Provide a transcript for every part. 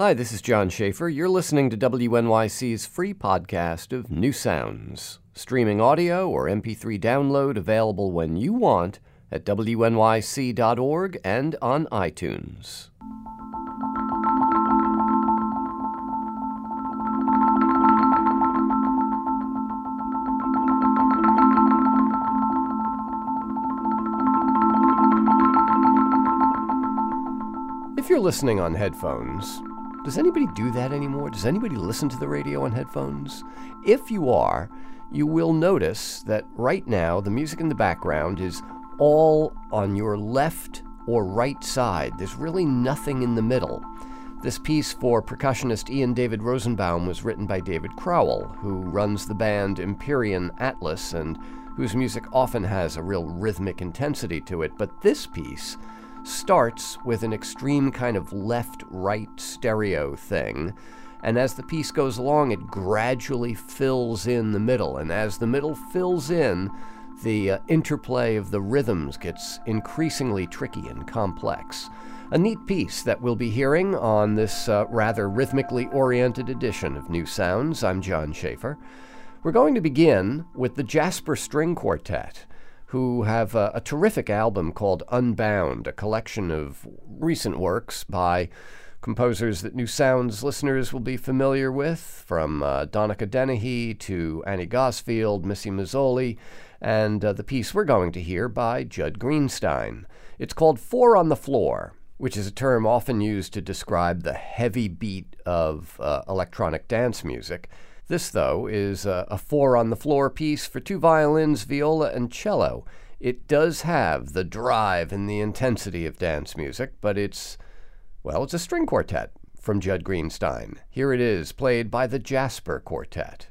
Hi, this is John Schaefer. You're listening to WNYC's free podcast of New Sounds. Streaming audio or MP3 download available when you want at wnyc.org and on iTunes. If you're listening on headphones, does anybody do that anymore? Does anybody listen to the radio on headphones? If you are, you will notice that right now the music in the background is all on your left or right side. There's really nothing in the middle. This piece for percussionist Ian David Rosenbaum was written by David Crowell, who runs the band Empyrean Atlas and whose music often has a real rhythmic intensity to it, but this piece starts with an extreme kind of left-right stereo thing, and as the piece goes along, it gradually fills in the middle, and as the middle fills in, the interplay of the rhythms gets increasingly tricky and complex. A neat piece that we'll be hearing on this rather rhythmically oriented edition of New Sounds. I'm John Schaefer. We're going to begin with the Jasper String Quartet, who have a terrific album called Unbound, a collection of recent works by composers that New Sounds listeners will be familiar with, from Donika Denihy to Annie Gosfield, Missy Mazzoli, and the piece we're going to hear by Judd Greenstein. It's called Four on the Floor, which is a term often used to describe the heavy beat of electronic dance music. This, though, is a four-on-the-floor piece for two violins, viola, and cello. It does have the drive and the intensity of dance music, but it's a string quartet from Judd Greenstein. Here it is, played by the Jasper Quartet.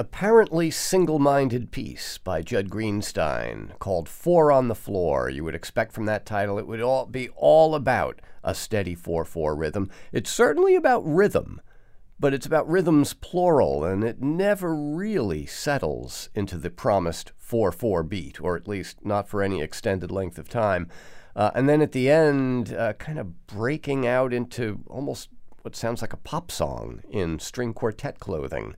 apparently single-minded piece by Judd Greenstein called Four on the Floor. You would expect from that title it would all be all about a steady 4/4 rhythm. It's certainly about rhythm, but it's about rhythms plural, and it never really settles into the promised 4/4 beat, or at least not for any extended length of time. And then at the end, kind of breaking out into almost what sounds like a pop song in string quartet clothing.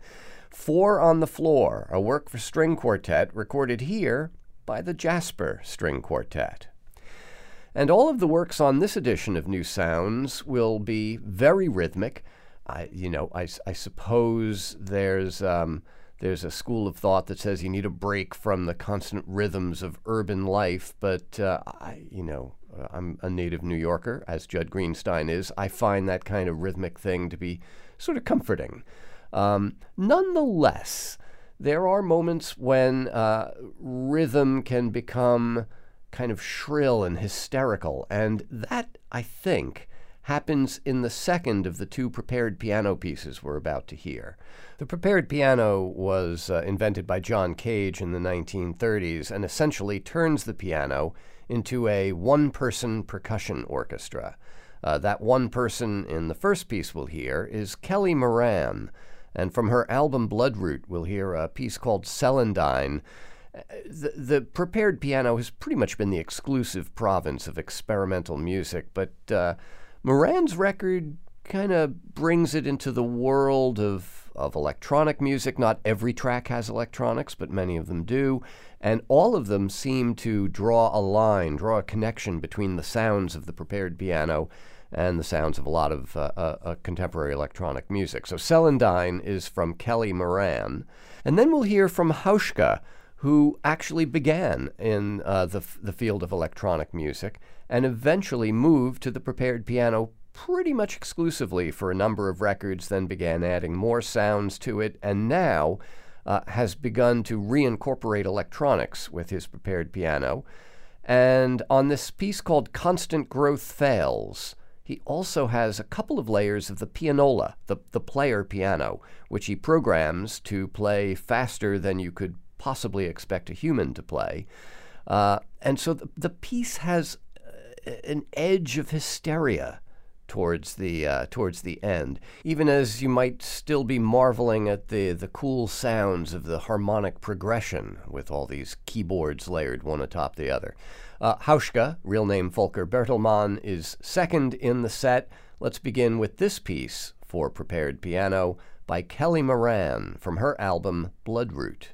Four on the Floor, a work for string quartet recorded here by the Jasper String Quartet. And all of the works on this edition of New Sounds will be very rhythmic. I suppose there's a school of thought that says you need a break from the constant rhythms of urban life, but I'm a native New Yorker, as Judd Greenstein is. I find that kind of rhythmic thing to be sort of comforting. Nonetheless, there are moments when rhythm can become kind of shrill and hysterical, and that, I think, happens in the second of the two prepared piano pieces we're about to hear. The prepared piano was invented by John Cage in the 1930s and essentially turns the piano into a one-person percussion orchestra. That one person in the first piece we'll hear is Kelly Moran, and from her album Bloodroot we'll hear a piece called Celandine. The prepared piano has pretty much been the exclusive province of experimental music, but Moran's record kind of brings it into the world of electronic music. Not every track has electronics, but many of them do. And all of them seem to draw a connection between the sounds of the prepared piano and the sounds of a lot of contemporary electronic music. So Celandine is from Kelly Moran. And then we'll hear from Hauschka, who actually began in the field of electronic music and eventually moved to the prepared piano pretty much exclusively for a number of records, then began adding more sounds to it, and now has begun to reincorporate electronics with his prepared piano. And on this piece called Constant Growth Fails, he also has a couple of layers of the pianola, the player piano, which he programs to play faster than you could possibly expect a human to play. And so the piece has an edge of hysteria towards the end, even as you might still be marveling at the cool sounds of the harmonic progression with all these keyboards layered one atop the other. Hauschka, real name Volker Bertelmann, is second in the set. Let's begin with this piece for prepared piano by Kelly Moran from her album Bloodroot.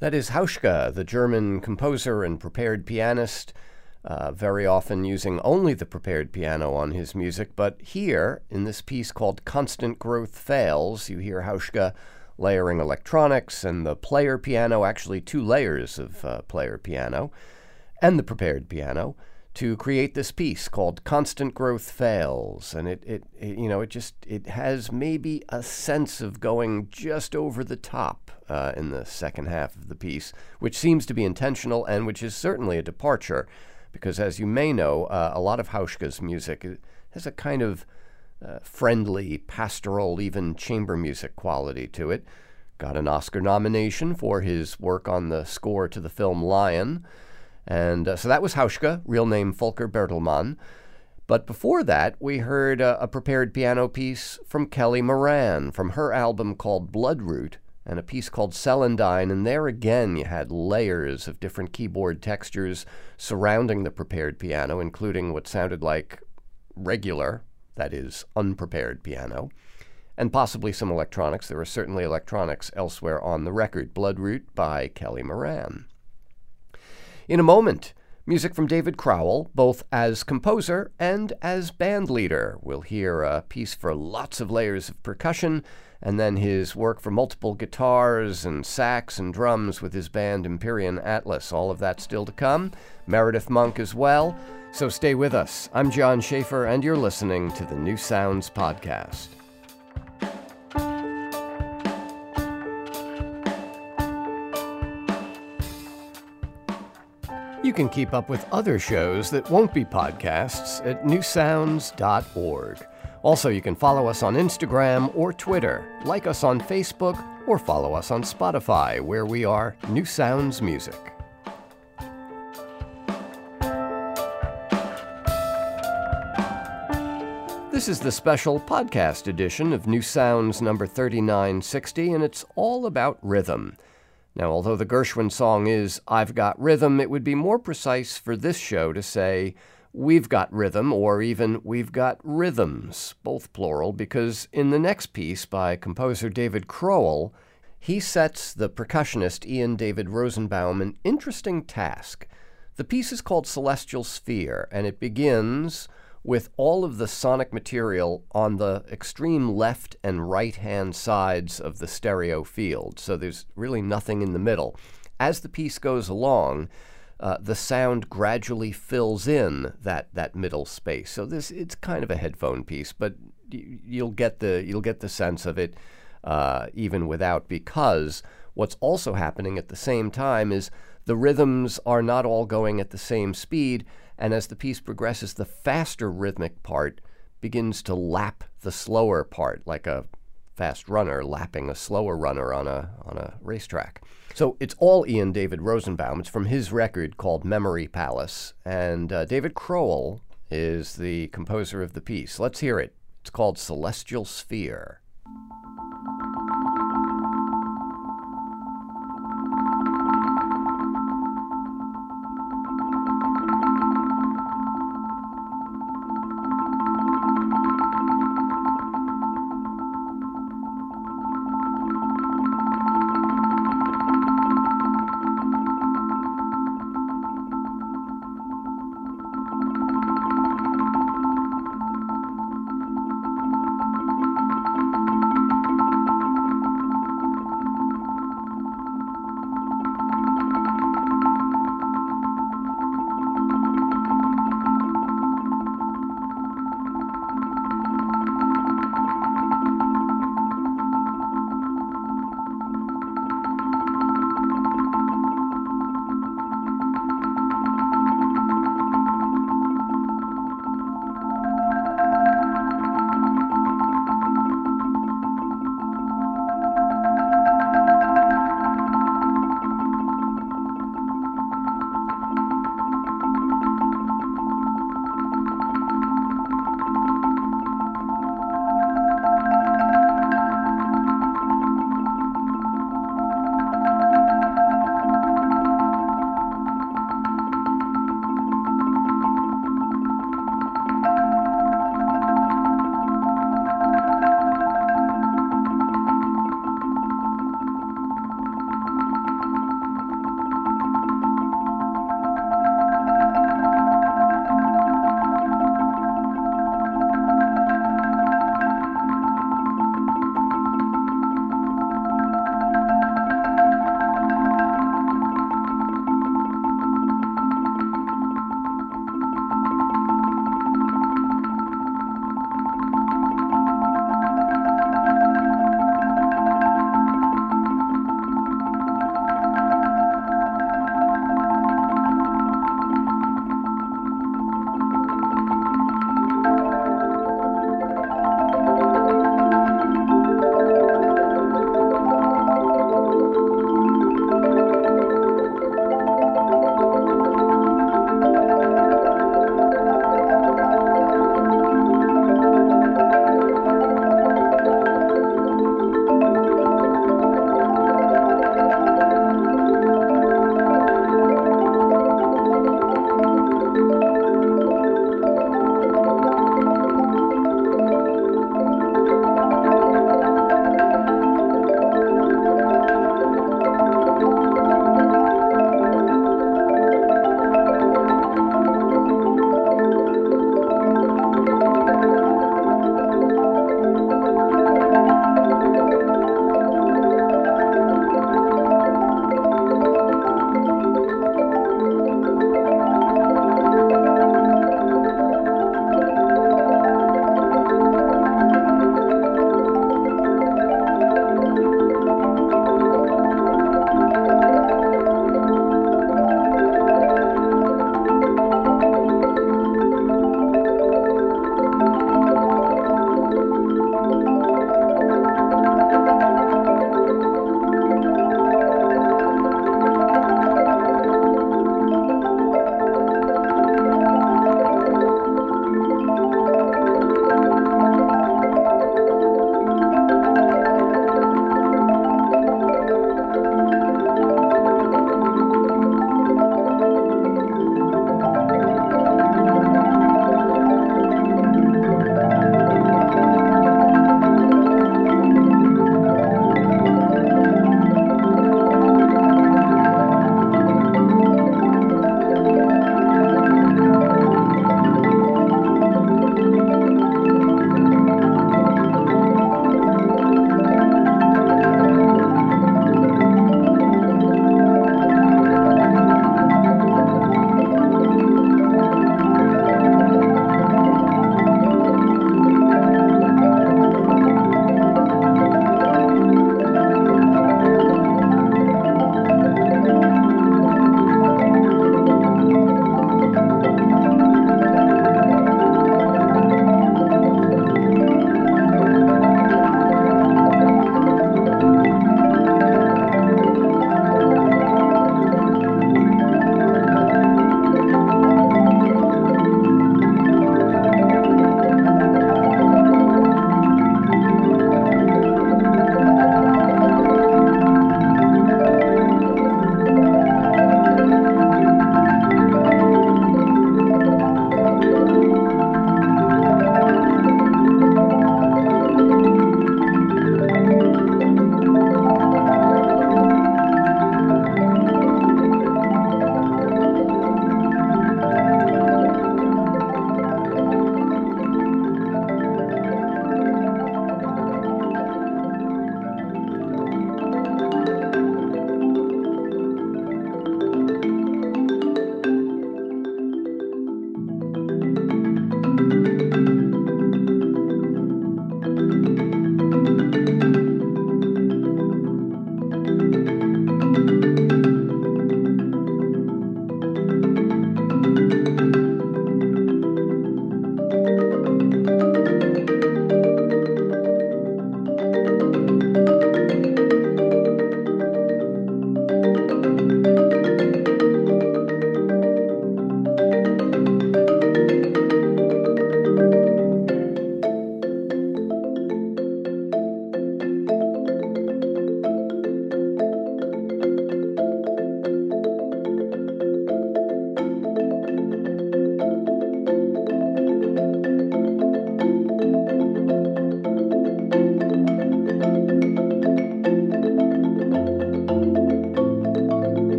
That is Hauschka, the German composer and prepared pianist, very often using only the prepared piano on his music. But here, in this piece called Constant Growth Fails, you hear Hauschka layering electronics and the player piano, actually two layers of player piano, and the prepared piano, to create this piece called Constant Growth Fails. And it has maybe a sense of going just over the top in the second half of the piece, which seems to be intentional and which is certainly a departure, because as you may know, a lot of Hauschka's music has a kind of friendly, pastoral, even chamber music quality to it. Got an Oscar nomination for his work on the score to the film Lion. And so that was Hauschka, real name Volker Bertelmann. But before that, we heard a prepared piano piece from Kelly Moran, from her album called Bloodroot, and a piece called Celandine. And there again, you had layers of different keyboard textures surrounding the prepared piano, including what sounded like regular, that is, unprepared piano, and possibly some electronics. There were certainly electronics elsewhere on the record. Bloodroot by Kelly Moran. In a moment, music from David Crowell, both as composer and as band leader. We'll hear a piece for lots of layers of percussion, and then his work for multiple guitars and sax and drums with his band Empyrean Atlas. All of that still to come. Meredith Monk as well. So stay with us. I'm John Schaefer, and you're listening to the New Sounds Podcast. You can keep up with other shows that won't be podcasts at newsounds.org. Also, you can follow us on Instagram or Twitter, like us on Facebook, or follow us on Spotify, where we are New Sounds Music. This is the special podcast edition of New Sounds number 3960, and it's all about rhythm. Now, although the Gershwin song is, I've Got Rhythm, it would be more precise for this show to say, We've Got Rhythm, or even, We've Got Rhythms, both plural, because in the next piece by composer David Crowell, he sets the percussionist Ian David Rosenbaum an interesting task. The piece is called Celestial Sphere, and it begins with all of the sonic material on the extreme left and right-hand sides of the stereo field, so there's really nothing in the middle. As the piece goes along, the sound gradually fills in that middle space. So it's kind of a headphone piece, but you'll get the sense of it even without, because what's also happening at the same time is the rhythms are not all going at the same speed, and as the piece progresses, the faster rhythmic part begins to lap the slower part, like a fast runner lapping a slower runner on a racetrack. So it's all Ian David Rosenbaum. It's from his record called Memory Palace, and David Crowell is the composer of the piece. Let's hear it. It's called Celestial Sphere.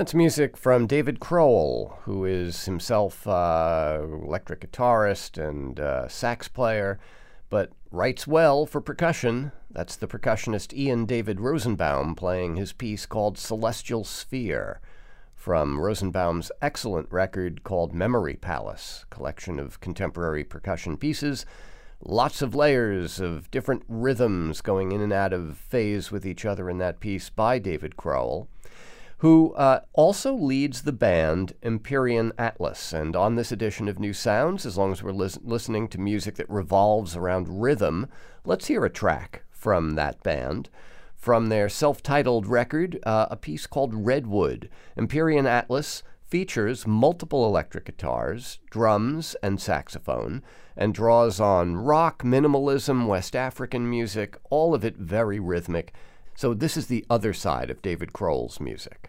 That's music from David Crowell, who is himself electric guitarist and sax player, but writes well for percussion. That's the percussionist Ian David Rosenbaum playing his piece called Celestial Sphere from Rosenbaum's excellent record called Memory Palace, collection of contemporary percussion pieces. Lots of layers of different rhythms going in and out of phase with each other in that piece by David Crowell, who also leads the band Empyrean Atlas. And on this edition of New Sounds, as long as we're listening to music that revolves around rhythm, let's hear a track from that band. From their self-titled record, a piece called Redwood, Empyrean Atlas features multiple electric guitars, drums, and saxophone, and draws on rock, minimalism, West African music, all of it very rhythmic. So this is the other side of David Crowell's music.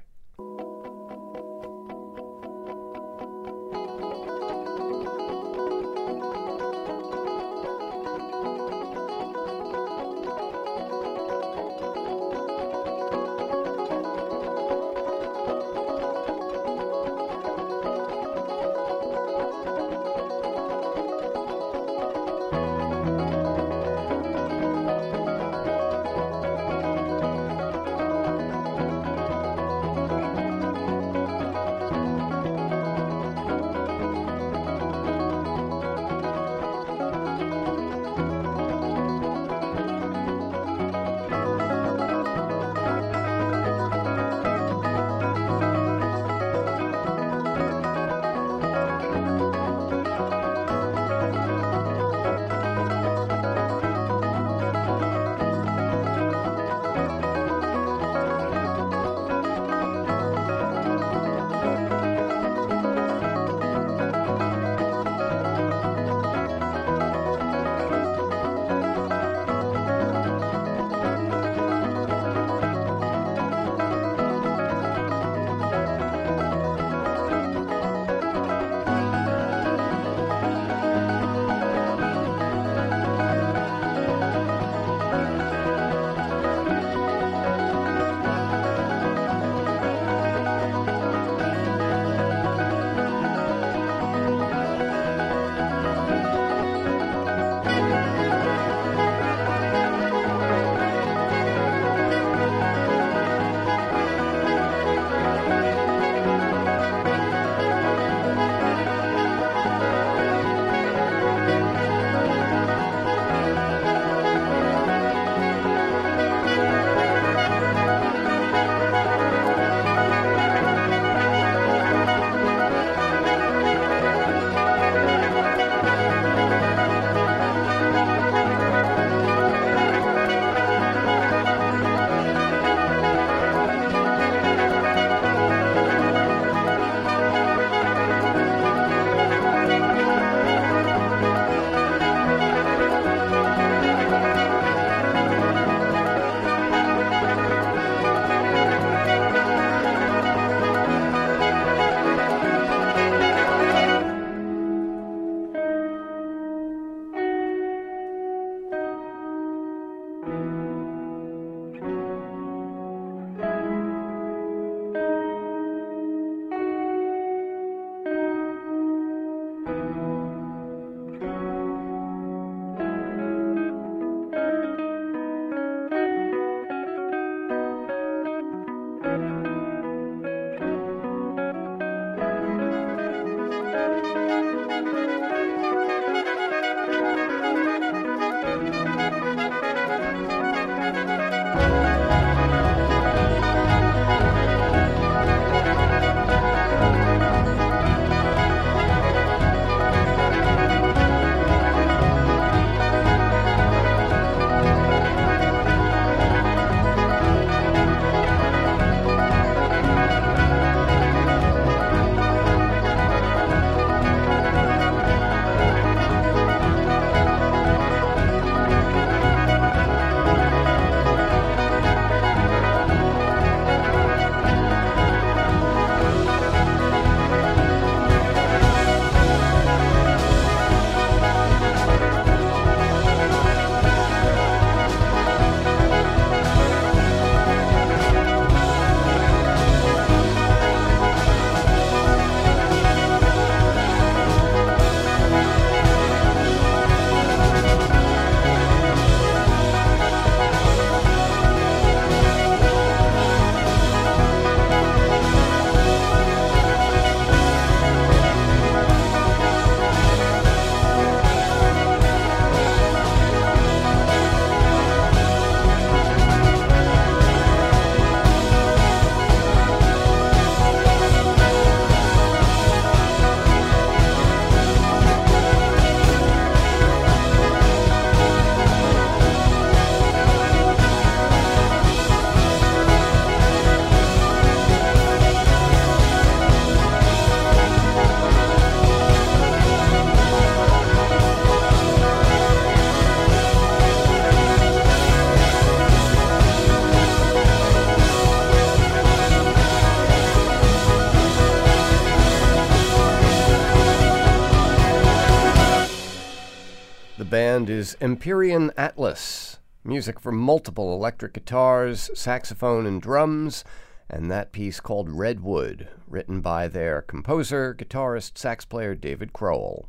band is Empyrean Atlas. Music for multiple electric guitars, saxophone, and drums, and that piece called Redwood, written by their composer, guitarist, sax player David Crowell.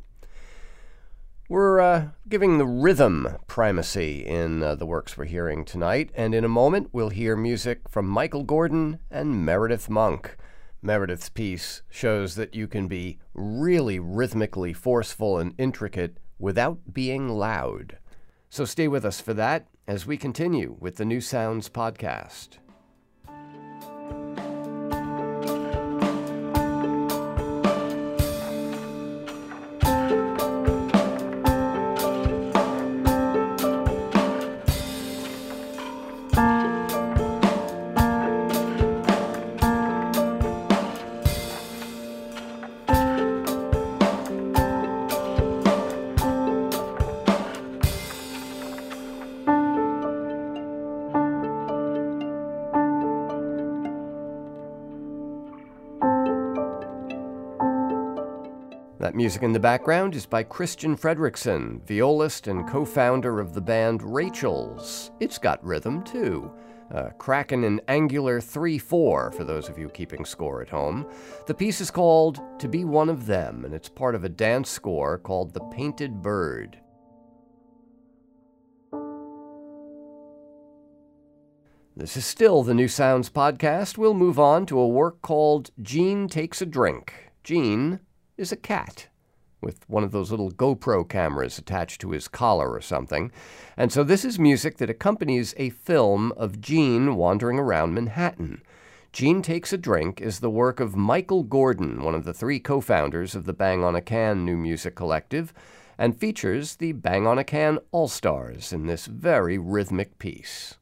We're giving the rhythm primacy in the works we're hearing tonight, and in a moment we'll hear music from Michael Gordon and Meredith Monk. Meredith's piece shows that you can be really rhythmically forceful and intricate without being loud. So stay with us for that as we continue with the New Sounds podcast. Music in the background is by Christian Fredrickson, violist and co-founder of the band Rachel's. It's got rhythm, too. Cracking an angular 3/4, for those of you keeping score at home. The piece is called To Be One of Them, and it's part of a dance score called The Painted Bird. This is still the New Sounds podcast. We'll move on to a work called Gene Takes a Drink. Gene is a cat with one of those little GoPro cameras attached to his collar or something. And so this is music that accompanies a film of Gene wandering around Manhattan. Gene Takes a Drink is the work of Michael Gordon, one of the three co-founders of the Bang on a Can New Music Collective, and features the Bang on a Can All-Stars in this very rhythmic piece.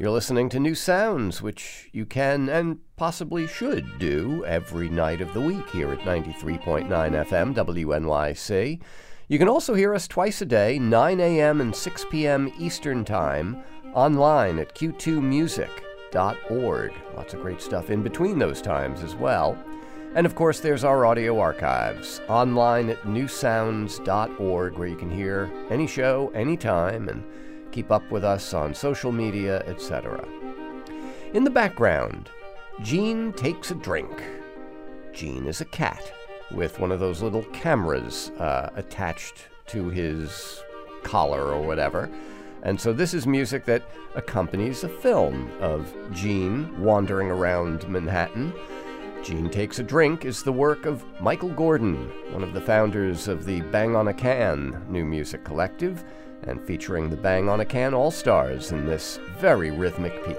You're listening to New Sounds, which you can and possibly should do every night of the week here at 93.9 FM WNYC. You can also hear us twice a day, 9 a.m. and 6 p.m. Eastern Time, online at q2music.org. Lots of great stuff in between those times as well. And of course, there's our audio archives, online at newsounds.org, where you can hear any show, anytime, and keep up with us on social media, etc. In the background, Gene Takes a Drink. Gene is a cat with one of those little cameras attached to his collar or whatever. And so this is music that accompanies a film of Gene wandering around Manhattan. Gene Takes a Drink is the work of Michael Gordon, one of the founders of the Bang on a Can New Music Collective, and featuring the Bang on a Can All-Stars in this very rhythmic piece.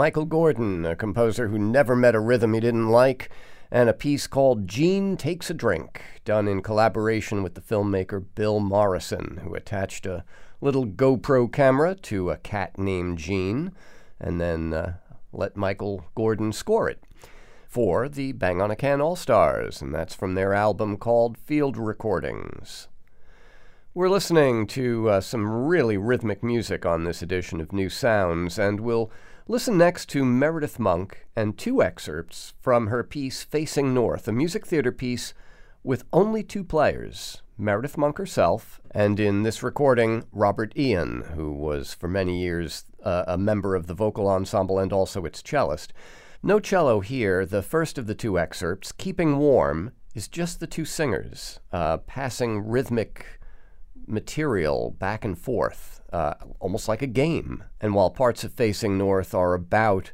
Michael Gordon, a composer who never met a rhythm he didn't like, and a piece called Gene Takes a Drink, done in collaboration with the filmmaker Bill Morrison, who attached a little GoPro camera to a cat named Gene, and then let Michael Gordon score it for the Bang on a Can All-Stars, and that's from their album called Field Recordings. We're listening to some really rhythmic music on this edition of New Sounds, and we'll listen next to Meredith Monk and two excerpts from her piece Facing North, a music theater piece with only two players, Meredith Monk herself, and in this recording, Robert Een, who was for many years a member of the vocal ensemble and also its cellist. No cello here. The first of the two excerpts, Keeping Warm, is just the two singers passing rhythmic material back and forth, almost like a game. And while parts of Facing North are about,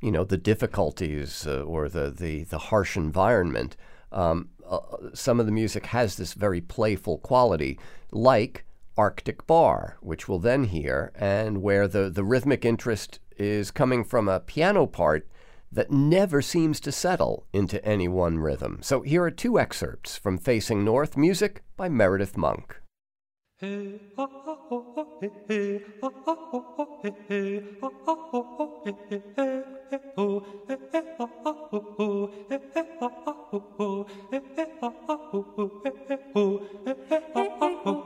you know, the difficulties or the harsh environment, some of the music has this very playful quality, like Arctic Bar, which we'll then hear, and where the rhythmic interest is coming from a piano part that never seems to settle into any one rhythm. So here are two excerpts from Facing North, music by Meredith Monk. Hey, oh, oh, oh, hey, hey, oh, oh, hey, hey, oh, oh, hey, hey, hey, oh, hey, hey, oh, oh, hey, hey, oh, hey, hey, oh, hey, oh, hey, oh, hey, hey, oh, hey, hey,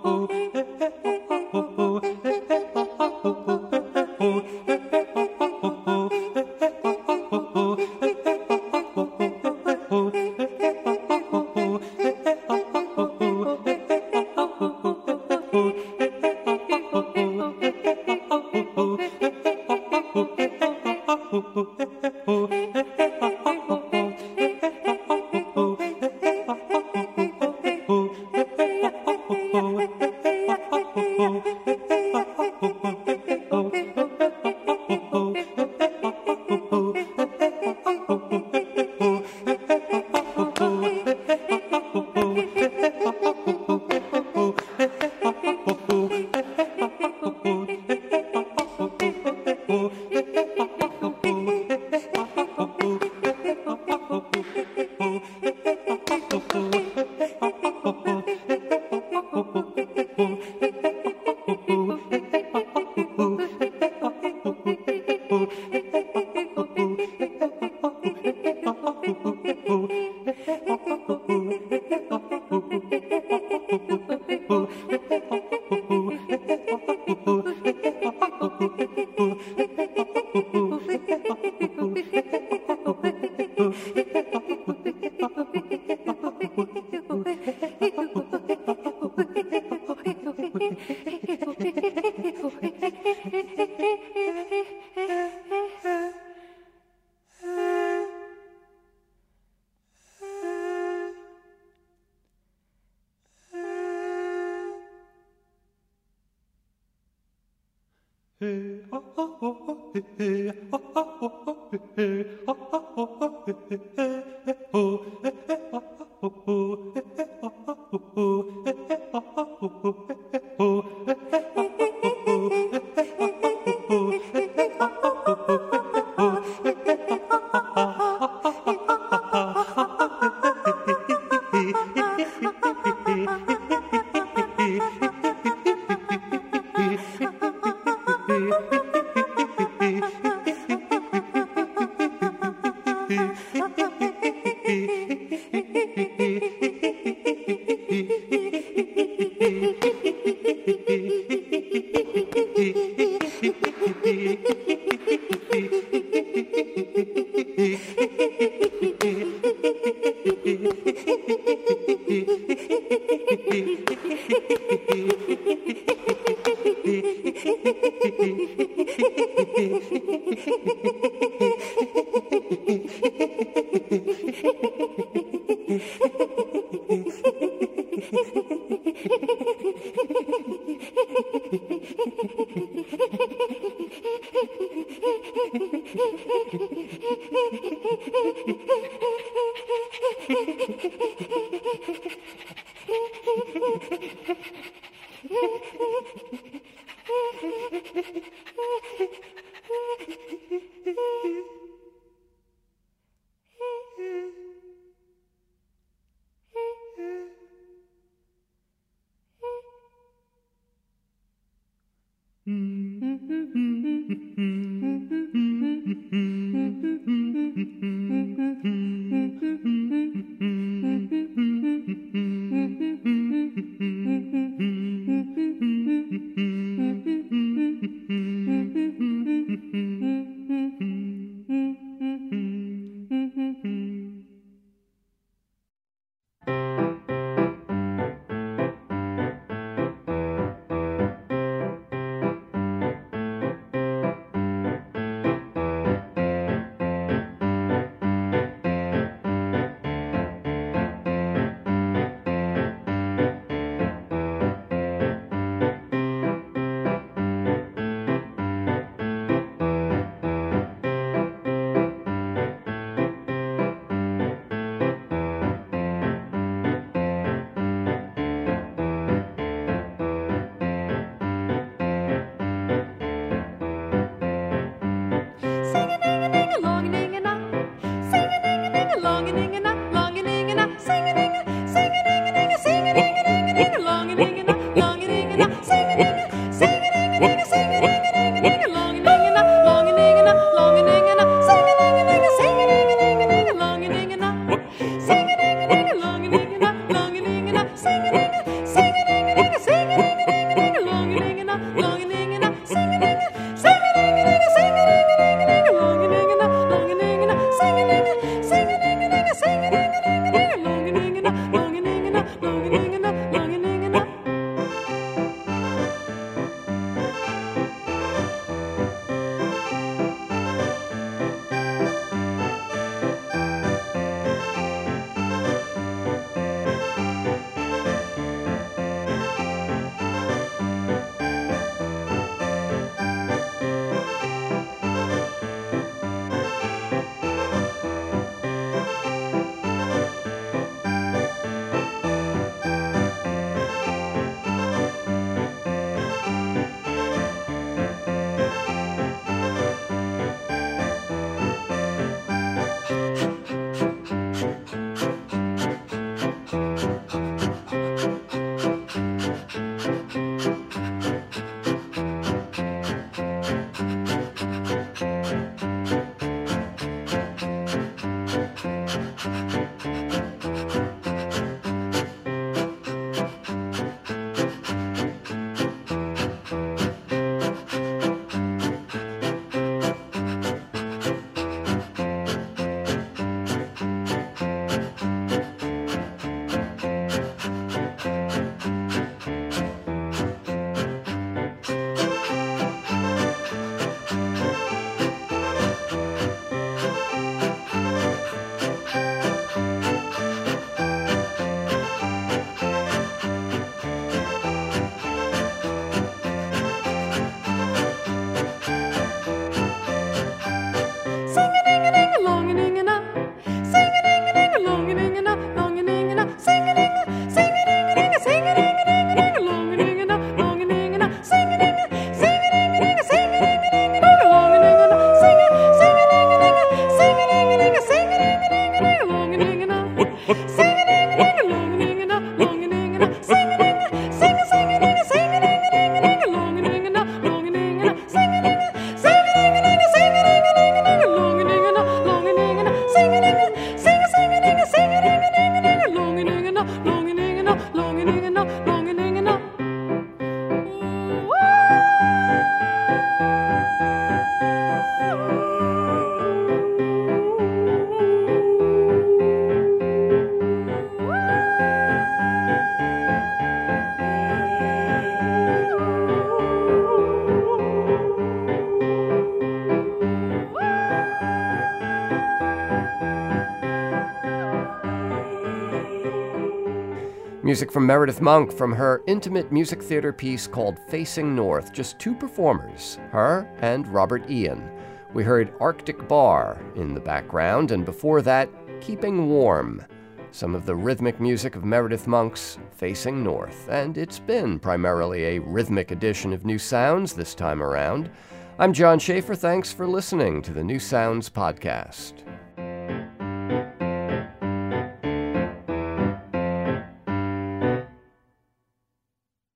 Music from Meredith Monk from her intimate music theater piece called Facing North. Just two performers, her and Robert Een. We heard Arctic Bar in the background, and before that, Keeping Warm. Some of the rhythmic music of Meredith Monk's Facing North. And it's been primarily a rhythmic edition of New Sounds this time around. I'm John Schaefer. Thanks for listening to the New Sounds podcast.